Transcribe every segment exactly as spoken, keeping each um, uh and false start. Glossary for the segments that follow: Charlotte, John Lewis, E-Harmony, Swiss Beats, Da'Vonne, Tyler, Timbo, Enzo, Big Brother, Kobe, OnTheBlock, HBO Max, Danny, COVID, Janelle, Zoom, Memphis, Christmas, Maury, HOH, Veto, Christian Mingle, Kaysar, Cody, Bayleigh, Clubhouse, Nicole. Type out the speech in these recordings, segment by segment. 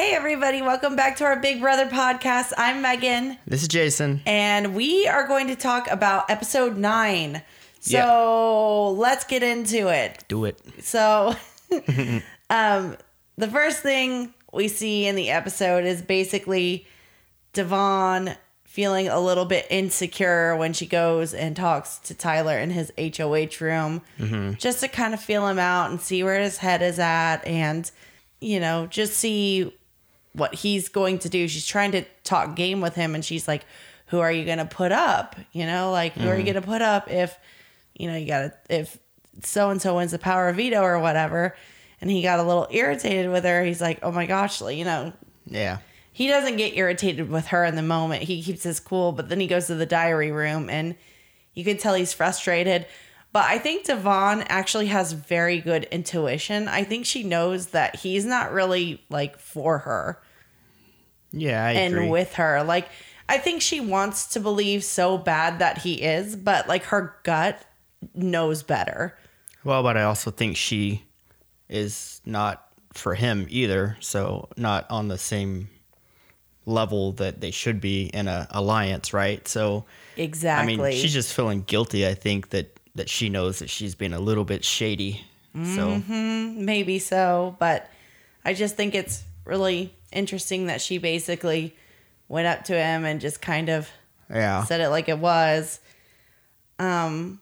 Hey everybody, welcome back to our Big Brother podcast. I'm Megan. This is Jason. And we are going to talk about episode nine. So yeah. Let's get into it. Do it. So um, the first thing we see in the episode is basically Da'Vonne feeling a little bit insecure when she goes and talks to Tyler in his H O H room, mm-hmm. just to kind of feel him out and see where his head is at and, you know, just see what he's going to do. She's trying to talk game with him and she's like, who are you going to put up? You know, like, who mm. are you going to put up if, you know, you got to, if so-and-so wins the power of veto or whatever. And he got a little irritated with her. He's like, oh my gosh, you know. Yeah. He doesn't get irritated with her in the moment. He keeps his cool, but then he goes to the diary room and you can tell he's frustrated. But I think Da'Vonne actually has very good intuition. I think she knows that he's not really, like, for her. Yeah, I and agree. And with her. Like, I think she wants to believe so bad that he is, but, like, her gut knows better. Well, but I also think she is not for him either, so not on the same level that they should be in an alliance, right? So, exactly. I mean, she's just feeling guilty, I think, that... that she knows that she's been a little bit shady. So mm-hmm, maybe so, but I just think it's really interesting that she basically went up to him and just kind of yeah. said it like it was. Um,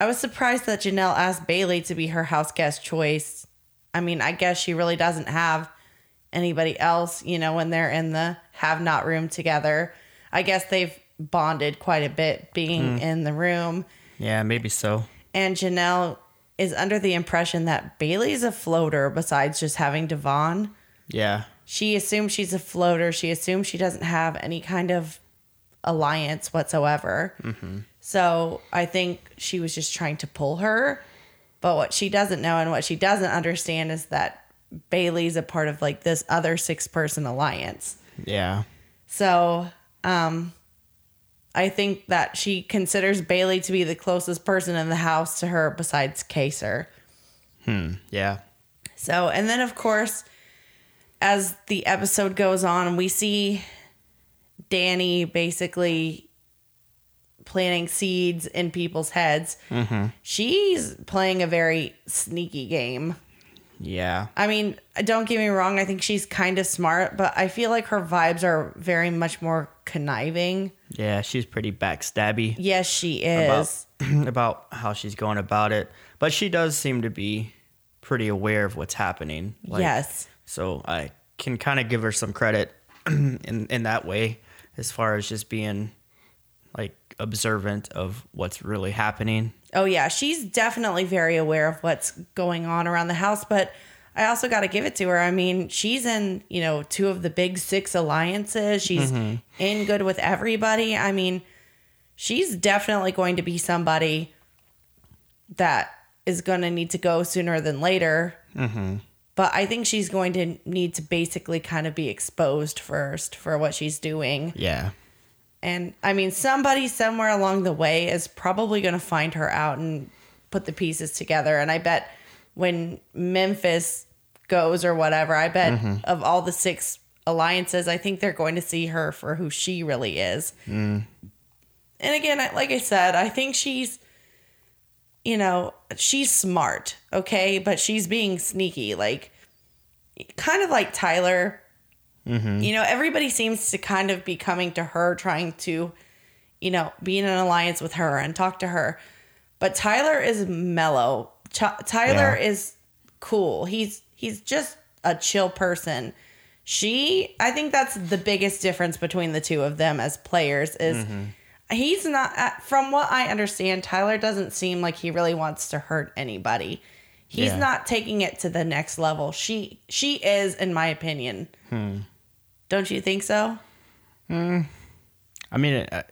I was surprised that Janelle asked Bayleigh to be her house guest choice. I mean, I guess she really doesn't have anybody else, you know, when they're in the have not room together. I guess they've bonded quite a bit being mm. in the room. Yeah, maybe so. And Janelle is under the impression that Bayleigh's a floater besides just having Da'Vonne. Yeah. She assumes she's a floater. She assumes she doesn't have any kind of alliance whatsoever. Mm-hmm. So I think she was just trying to pull her. But what she doesn't know and what she doesn't understand is that Bayleigh's a part of like this other six-person alliance. Yeah. So, um... I think that she considers Bayleigh to be the closest person in the house to her besides Kaysar. Hmm. Yeah. So, and then of course, as the episode goes on, we see Danny basically planting seeds in people's heads. Mm-hmm. She's playing a very sneaky game. Yeah. I mean, don't get me wrong. I think she's kind of smart, but I feel like her vibes are very much more conniving. Yeah, she's pretty backstabby. Yes, she is. About, about how she's going about it. But she does seem to be pretty aware of what's happening. Like, yes. So I can kind of give her some credit in, in that way, as far as just being like observant of what's really happening. Oh, yeah. She's definitely very aware of what's going on around the house. But I also got to give it to her. I mean, she's in, you know, two of the big six alliances. She's mm-hmm. in good with everybody. I mean, she's definitely going to be somebody that is going to need to go sooner than later. Mm-hmm. But I think she's going to need to basically kind of be exposed first for what she's doing. Yeah. And, I mean, somebody somewhere along the way is probably going to find her out and put the pieces together. And I bet when Memphis goes or whatever, I bet mm-hmm. of all the six alliances, I think they're going to see her for who she really is. Mm. And again, like I said, I think she's, you know, she's smart, okay? But she's being sneaky, like, kind of like Tyler. Mm-hmm. You know, everybody seems to kind of be coming to her, trying to, you know, be in an alliance with her and talk to her. But Tyler is mellow. Ch- Tyler yeah. is cool. He's he's just a chill person. She, I think that's the biggest difference between the two of them as players is mm-hmm. he's not, from what I understand, Tyler doesn't seem like he really wants to hurt anybody. He's yeah. not taking it to the next level. She she is, in my opinion. Hmm. Don't you think so? Mm. I mean, uh,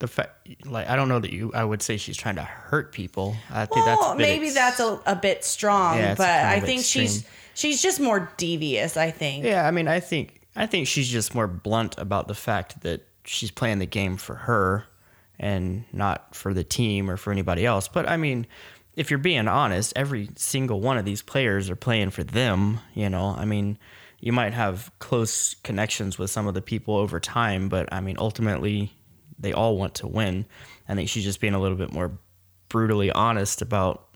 the fact, like, I don't know that you, I would say she's trying to hurt people. I think well, that's maybe ex- that's a, a bit strong, yeah, but I think extreme. she's she's just more devious, I think. Yeah, I mean, I think I think she's just more blunt about the fact that she's playing the game for her and not for the team or for anybody else. But I mean, if you're being honest, every single one of these players are playing for them, you know? I mean, you might have close connections with some of the people over time, but I mean, ultimately they all want to win. I think she's just being a little bit more brutally honest about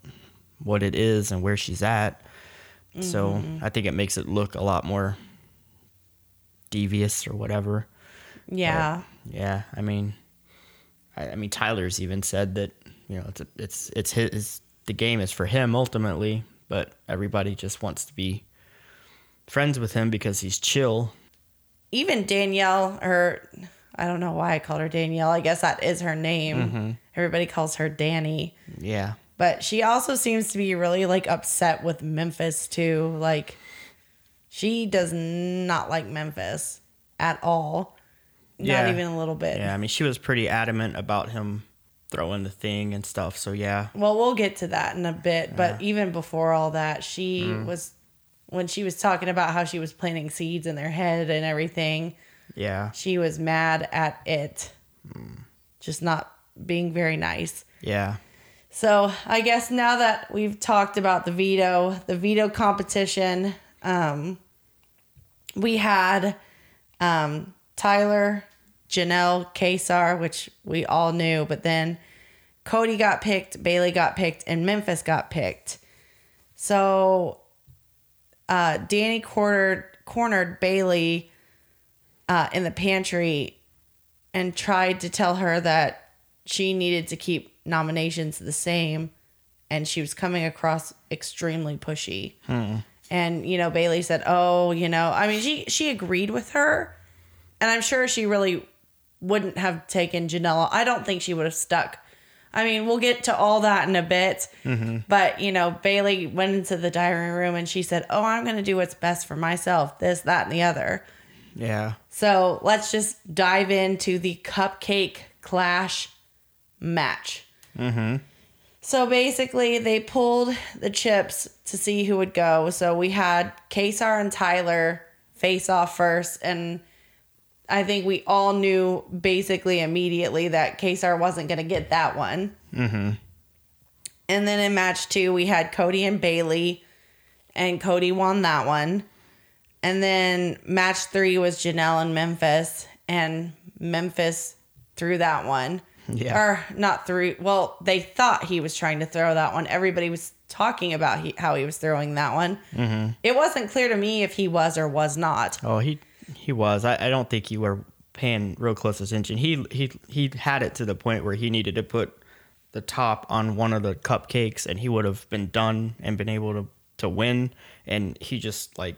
what it is and where she's at. Mm-hmm. So I think it makes it look a lot more devious or whatever. Yeah. But yeah. I mean, I, I mean, Tyler's even said that, you know, it's, a, it's, it's his, it's, the game is for him ultimately, but everybody just wants to be friends with him because he's chill. Even Danielle, her, I don't know why I called her Danielle. I guess that is her name. Mm-hmm. Everybody calls her Danny. Yeah. But she also seems to be really, like, upset with Memphis, too. Like, she does not like Memphis at all. Yeah. Not even a little bit. Yeah, I mean, she was pretty adamant about him throwing the thing and stuff, so yeah. Well, we'll get to that in a bit, but yeah. Even before all that, she mm. was, when she was talking about how she was planting seeds in their head and everything, yeah, she was mad at it. Mm. Just not being very nice. Yeah. So I guess now that we've talked about the veto, the veto competition, um, we had um, Tyler, Janelle, Kaysar, which we all knew. But then Cody got picked, Bayleigh got picked, and Memphis got picked. So uh, Danny cornered, cornered Bayleigh uh, in the pantry and tried to tell her that she needed to keep nominations the same, and she was coming across extremely pushy. Hmm. And, you know, Bayleigh said, oh, you know, I mean, she, she agreed with her, and I'm sure she really wouldn't have taken Janelle. I don't think she would have stuck. I mean, we'll get to all that in a bit, mm-hmm. but, you know, Bayleigh went into the diary room and she said, oh, I'm going to do what's best for myself, this, that, and the other. Yeah. So let's just dive into the cupcake clash match. Mm-hmm. So basically they pulled the chips to see who would go. So we had Kaysar and Tyler face off first, and I think we all knew basically immediately that Kaysar wasn't going to get that one. Mm-hmm. And then in match two we had Cody and Bayleigh, and Cody won that one. And then match three was Janelle and Memphis, and Memphis threw that one. Yeah. Or not through. Well, they thought he was trying to throw that one. Everybody was talking about he, how he was throwing that one. Mm-hmm. It wasn't clear to me if he was or was not. Oh, he he was. I, I don't think you were paying real close attention. He he he had it to the point where he needed to put the top on one of the cupcakes, and he would have been done and been able to, to win. And he just like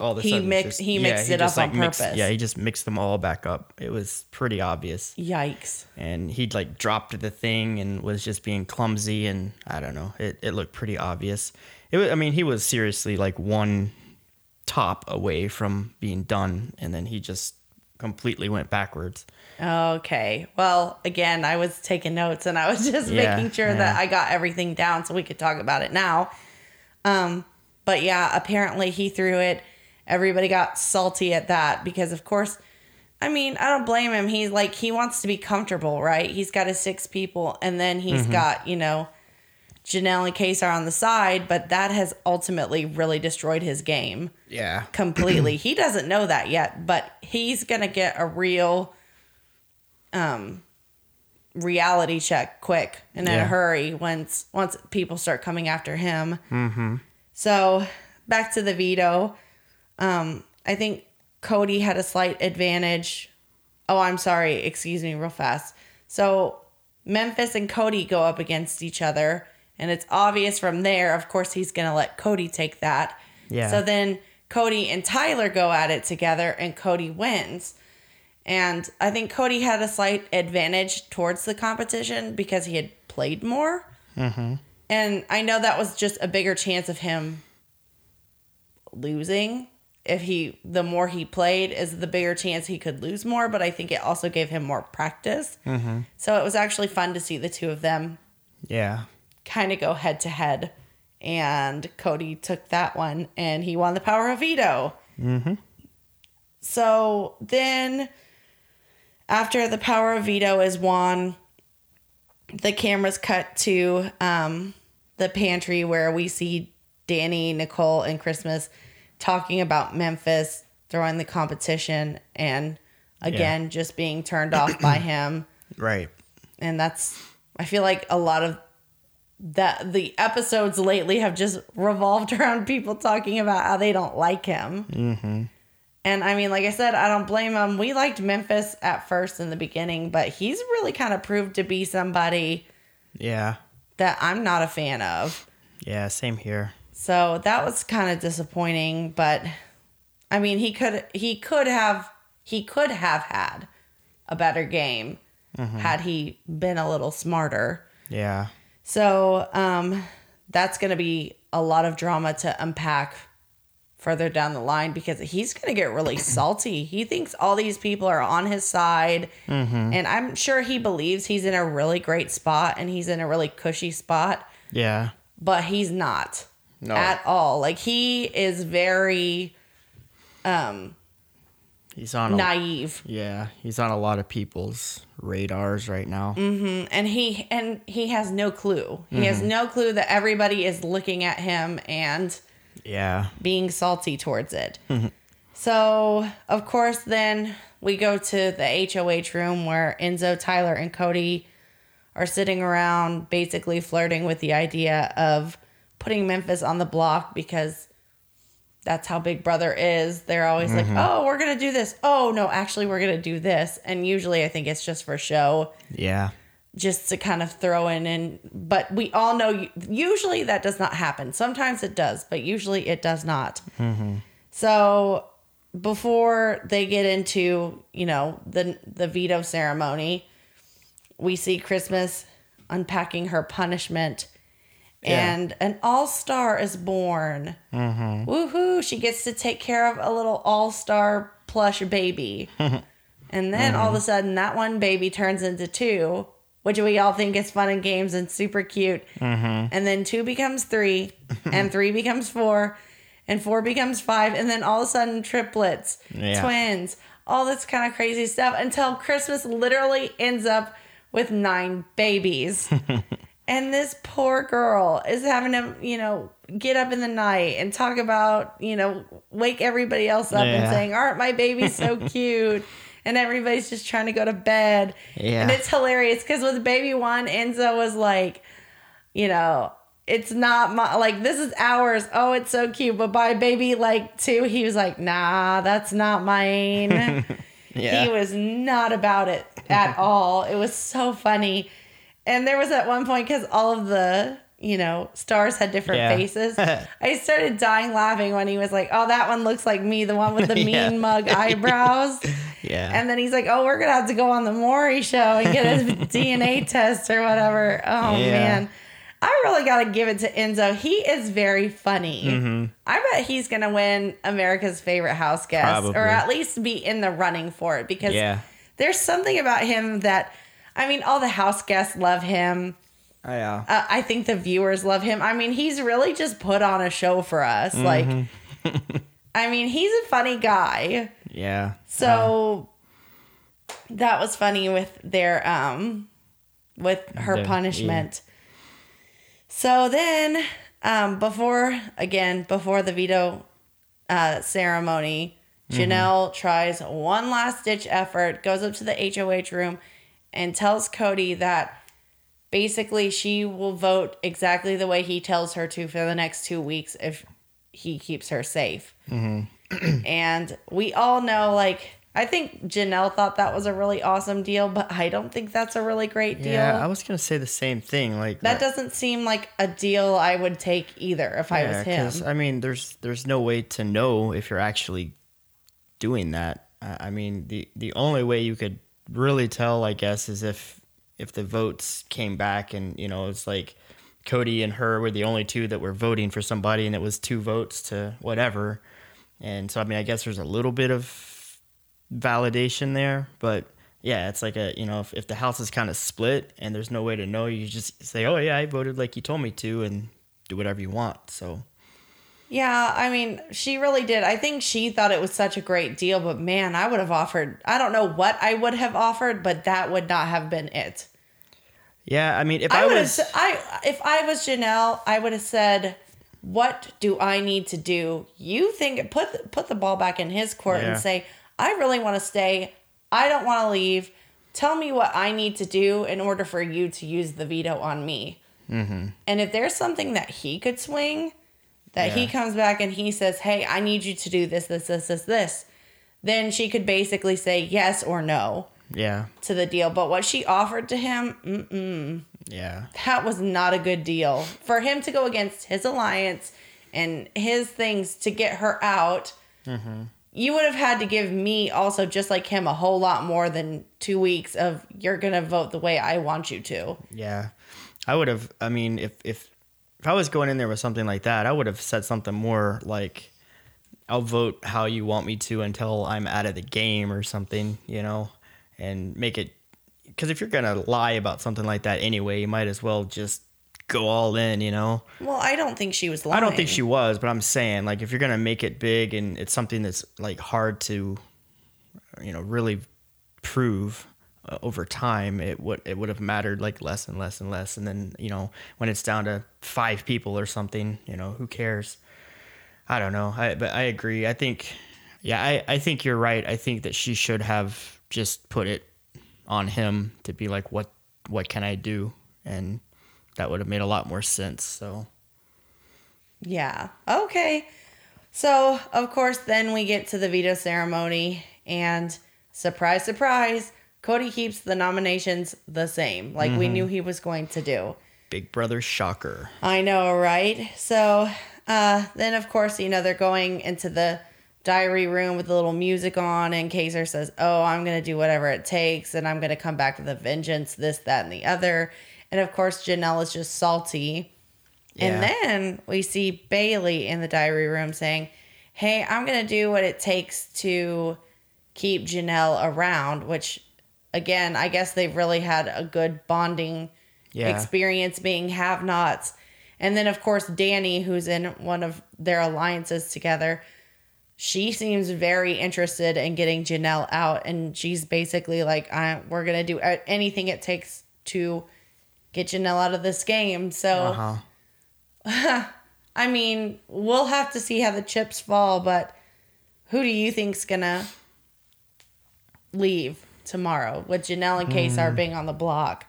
all of a he sudden mixed, just, he yeah, mixed he it up like on mixed, purpose. Yeah, he just mixed them all back up. It was pretty obvious. Yikes. And he like dropped the thing and was just being clumsy, and I don't know. It it looked pretty obvious. It was, I mean, he was seriously like one top away from being done, and then he just completely went backwards. Okay. Well, again, I was taking notes, and I was just yeah, making sure yeah. that I got everything down so we could talk about it now. Um, but yeah, apparently he threw it. Everybody got salty at that because, of course, I mean, I don't blame him. He's like, he wants to be comfortable, right? He's got his six people, and then he's mm-hmm. got, you know, Janelle and Kaysar on the side, but that has ultimately really destroyed his game. Yeah. Completely. He doesn't know that yet, but he's going to get a real um, reality check quick and in yeah. a hurry once, once people start coming after him. Mm-hmm. So back to the veto. Um, I think Cody had a slight advantage. Oh, I'm sorry. Excuse me, real fast. So Memphis and Cody go up against each other, and it's obvious from there, of course, he's going to let Cody take that. Yeah. So then Cody and Tyler go at it together, and Cody wins. And I think Cody had a slight advantage towards the competition because he had played more. Mm-hmm. And I know that was just a bigger chance of him losing. If he, the more he played, is the bigger chance he could lose more, but I think it also gave him more practice. Mm-hmm. So it was actually fun to see the two of them yeah, kind of go head to head. And Cody took that one, and he won the power of veto. Mm-hmm. So then after the power of veto is won, the cameras cut to um, the pantry where we see Danny, Nicole, and Christmas talking about Memphis throwing the competition and again, yeah. just being turned off by him. Right. And that's, I feel like a lot of that, the episodes lately have just revolved around people talking about how they don't like him. Mm-hmm. And I mean, like I said, I don't blame him. We liked Memphis at first in the beginning, but he's really kind of proved to be somebody yeah. that I'm not a fan of. Yeah, same here. So that was kind of disappointing, but I mean, he could he could have he could have had a better game mm-hmm. had he been a little smarter. Yeah. So, um that's going to be a lot of drama to unpack further down the line, because he's going to get really salty. He thinks all these people are on his side. Mm-hmm. And I'm sure he believes he's in a really great spot and he's in a really cushy spot. Yeah. But he's not no. at all. Like, he is very um, he's on a, naive. Yeah. He's on a lot of people's radars right now. Mm-hmm. And he and he has no clue. He mm-hmm. has no clue that everybody is looking at him and yeah, being salty towards it. Mm-hmm. So, of course, then we go to the H O H room where Enzo, Tyler, and Cody are sitting around basically flirting with the idea of putting Memphis on the block, because that's how Big Brother is. They're always mm-hmm. like, oh, we're going to do this. Oh, no, actually, we're going to do this. And usually I think it's just for show. Yeah. Just to kind of throw in. And but we all know usually that does not happen. Sometimes it does, but usually it does not. Mm-hmm. So before they get into, you know, the the veto ceremony, we see Christmas unpacking her punishment, yeah. and an all-star is born. Mm-hmm. Woohoo! She gets to take care of a little all-star plush baby. And then mm-hmm. all of a sudden that one baby turns into two, which we all think is fun and games and super cute. Mm-hmm. And then two becomes three, and three becomes four, and four becomes five. And then all of a sudden triplets, yeah. twins, all this kind of crazy stuff, until Christmas literally ends up with nine babies. And this poor girl is having to, you know, get up in the night and talk about, you know, wake everybody else up yeah. and saying, aren't my babies so cute? And everybody's just trying to go to bed. Yeah. And it's hilarious because with baby one, Enzo was like, you know, it's not my, like, this is ours. Oh, it's so cute. But by baby, like, two, he was like, nah, that's not mine. yeah. He was not about it at all. It was so funny. And there was at one point, because all of the, you know, stars had different yeah. faces. I started dying laughing when he was like, oh, that one looks like me, the one with the mean yeah. mug eyebrows. Yeah. And then he's like, oh, we're going to have to go on the Maury show and get his D N A test or whatever. Oh, yeah. man. I really got to give it to Enzo. He is very funny. Mm-hmm. I bet he's going to win America's Favorite House Guest, probably. Or at least be in the running for it, because yeah. there's something about him that, I mean, all the house guests love him. Oh, yeah. uh, I think the viewers love him. I mean, he's really just put on a show for us. Mm-hmm. Like, I mean, he's a funny guy. Yeah. So uh, that was funny with their um with her the, punishment. Yeah. So then um before again, before the veto uh ceremony, mm-hmm. Janelle tries one last ditch effort, goes up to the H O H room and tells Cody that basically she will vote exactly the way he tells her to for the next two weeks if he keeps her safe. Mm-hmm. And we all know, like, I think Janelle thought that was a really awesome deal, but I don't think that's a really great deal. Yeah, I was going to say the same thing. Like, that, that doesn't seem like a deal I would take either if yeah, I was him. 'Cause, I mean, there's there's no way to know if you're actually doing that. I mean, the, the only way you could really tell, I guess, is if if the votes came back and, you know, it's like Cody and her were the only two that were voting for somebody and it was two votes to whatever. And so, I mean, I guess there's a little bit of validation there, but yeah, it's like a, you know, if, if the house is kind of split and there's no way to know, you just say, oh yeah, I voted like you told me to and do whatever you want. So. Yeah. I mean, she really did. I think she thought it was such a great deal, but man, I would have offered, I don't know what I would have offered, but that would not have been it. Yeah. I mean, if I, I was, I, if I was Janelle, I would have said, what do I need to do? You think, put, put the ball back in his court yeah. and say, I really want to stay. I don't want to leave. Tell me what I need to do in order for you to use the veto on me. Mm-hmm. And if there's something that he could swing, that yeah. he comes back and he says, hey, I need you to do this, this, this, this, this, then she could basically say yes or no yeah. to the deal. But what she offered to him, mm-mm. Yeah. That was not a good deal. For him to go against his alliance and his things to get her out, mm-hmm. you would have had to give me also, just like him, a whole lot more than two weeks of you're going to vote the way I want you to. Yeah. I would have, I mean, if, if, if I was going in there with something like that, I would have said something more like, I'll vote how you want me to until I'm out of the game or something, you know, and make it. Because if you're going to lie about something like that anyway, you might as well just go all in, you know? Well, I don't think she was lying. I don't think she was, but I'm saying, like, if you're going to make it big and it's something that's, like, hard to, you know, really prove uh, over time, it would it would have mattered, like, less and less and less. And then, you know, when it's down to five people or something, you know, who cares? I don't know. I, but I agree. I think, yeah, I, I think you're right. I think that she should have just put it on him to be like, what what can I do? And that would have made a lot more sense. So yeah. Okay. So of course then we get to the veto ceremony, and surprise, surprise, Cody keeps the nominations the same, like mm-hmm. we knew he was going to do. Big Brother shocker. I know, right? So uh then of course, you know, they're going into the diary room with a little music on, and Kaysar says, oh, I'm going to do whatever it takes, and I'm going to come back with a vengeance, this, that, and the other. And of course, Janelle is just salty. Yeah. And then we see Bayleigh in the diary room saying, hey, I'm going to do what it takes to keep Janelle around, which, again, I guess they've really had a good bonding yeah. experience being have-nots. And then, of course, Danny, who's in one of their alliances together, she seems very interested in getting Janelle out, and she's basically like, I, we're going to do anything it takes to get Janelle out of this game. So, uh-huh. I mean, we'll have to see how the chips fall, but who do you think's going to leave tomorrow with Janelle and Kaysar mm. being on the block?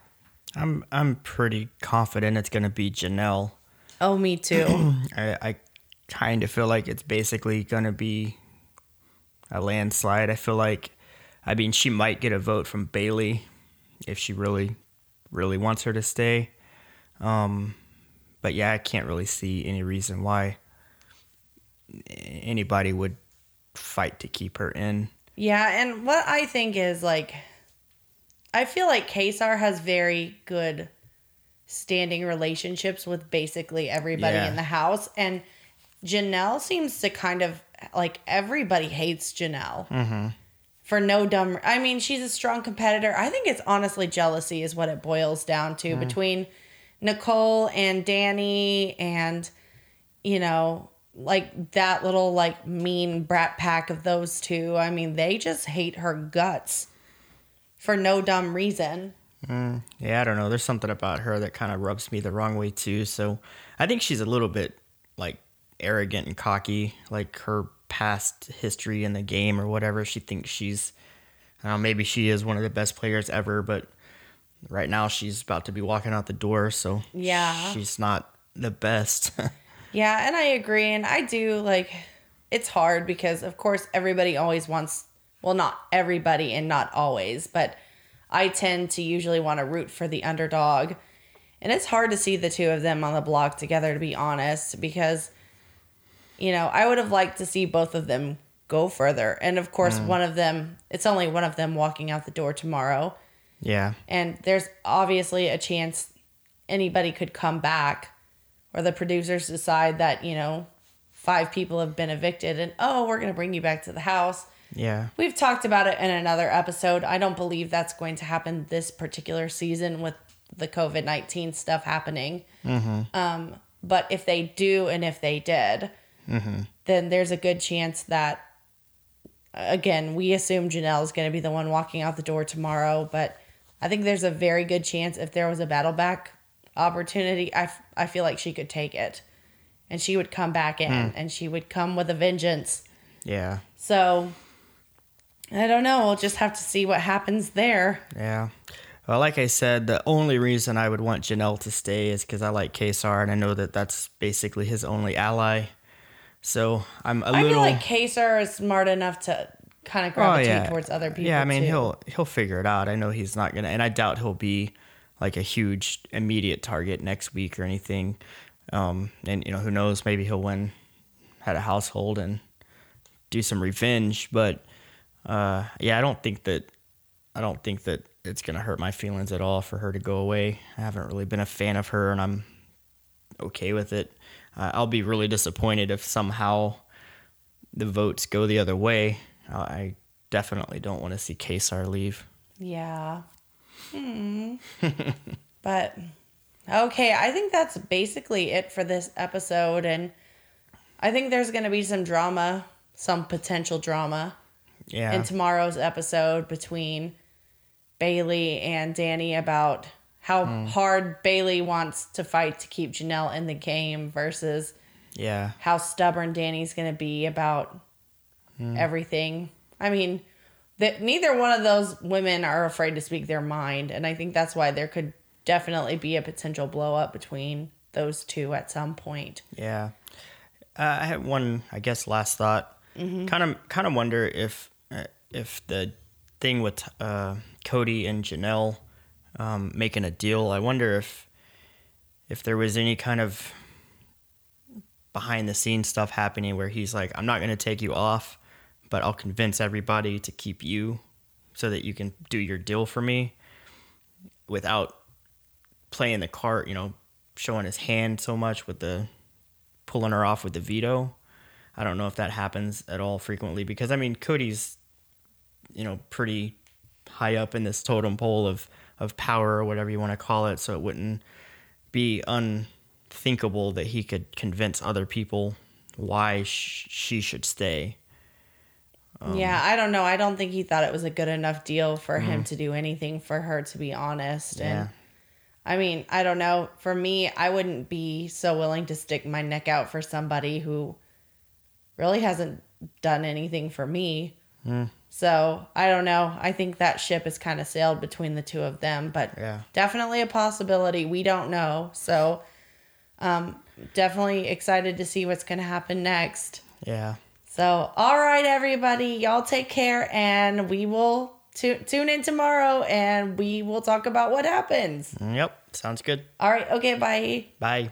I'm I'm pretty confident it's going to be Janelle. Oh, me too. I I kind of feel like it's basically going to be a landslide. I feel like, I mean, she might get a vote from Bayleigh if she really, really wants her to stay. Um, but yeah, I can't really see any reason why anybody would fight to keep her in. Yeah, and what I think is, like, I feel like Kaysar has very good standing relationships with basically everybody yeah. in the house, and Janelle seems to kind of, like, everybody hates Janelle mm-hmm. for no dumb... I mean, she's a strong competitor. I think it's honestly jealousy is what it boils down to mm. between Nicole and Danny and, you know, like, that little, like, mean brat pack of those two. I mean, they just hate her guts for no dumb reason. Mm. Yeah, I don't know. There's something about her that kind of rubs me the wrong way, too. So I think she's a little bit, like, arrogant and cocky, like her past history in the game or whatever. She thinks she's, I don't know, maybe she is one of the best players ever, but right now she's about to be walking out the door, so yeah, she's not the best. Yeah, and I agree, and I do, like, it's hard because, of course, everybody always wants, well, not everybody and not always, but I tend to usually want to root for the underdog, and it's hard to see the two of them on the block together, to be honest, because... You know, I would have liked to see both of them go further. And, of course, mm. one of them, it's only one of them walking out the door tomorrow. Yeah. And there's obviously a chance anybody could come back, or the producers decide that, you know, five people have been evicted and, oh, we're going to bring you back to the house. Yeah. We've talked about it in another episode. I don't believe that's going to happen this particular season with the covid nineteen stuff happening. Mm-hmm. Um, but if they do, and if they did... Mm-hmm. then there's a good chance that, again, we assume Janelle is going to be the one walking out the door tomorrow, but I think there's a very good chance if there was a battle back opportunity, I, f- I feel like she could take it. and she would come back in mm. and she would come with a vengeance. Yeah. So I don't know. We'll just have to see what happens there. Yeah. Well, like I said, the only reason I would want Janelle to stay is because I like Kaysar, and I know that that's basically his only ally. So I'm a I little... I feel like Kaysar is smart enough to kind of gravitate oh, yeah. towards other people, Yeah, I mean, too. he'll he'll figure it out. I know he's not going to... And I doubt he'll be like a huge immediate target next week or anything. Um, and, you know, who knows? Maybe he'll win at a household and do some revenge. But, uh, yeah, I don't think that... I don't think that it's going to hurt my feelings at all for her to go away. I haven't really been a fan of her, and I'm okay with it. Uh, I'll be really disappointed if somehow the votes go the other way. Uh, I definitely don't want to see Kaysar leave. Yeah. Hmm. But, okay, I think that's basically it for this episode, and I think there's going to be some drama, some potential drama yeah. in tomorrow's episode between Bayleigh and Danny about how mm. hard Bayleigh wants to fight to keep Janelle in the game versus yeah. how stubborn Danny's going to be about mm. everything. I mean, that neither one of those women are afraid to speak their mind, and I think that's why there could definitely be a potential blow up between those two at some point. Yeah. Uh, I had one, I guess, last thought. Mm-hmm. Kind of kind of wonder if uh, if the thing with uh, Cody and Janelle um, making a deal. I wonder if if there was any kind of behind the scenes stuff happening where he's like, I'm not going to take you off, but I'll convince everybody to keep you so that you can do your deal for me without playing the card, you know, showing his hand so much with the pulling her off with the veto. I don't know if that happens at all frequently because, I mean, Cody's, you know, pretty high up in this totem pole of, of power or whatever you want to call it. So it wouldn't be unthinkable that he could convince other people why sh- she should stay. Um, yeah, I don't know. I don't think he thought it was a good enough deal for mm-hmm. him to do anything for her, to be honest. Yeah. And I mean, I don't know. For me, I wouldn't be so willing to stick my neck out for somebody who really hasn't done anything for me. Mm. So, I don't know. I think that ship is kind of sailed between the two of them, but yeah. definitely a possibility. We don't know. So, um, definitely excited to see what's going to happen next. Yeah. So, all right, everybody. Y'all take care, and we will t- tune in tomorrow, and we will talk about what happens. Yep. Sounds good. All right. Okay, bye. Bye.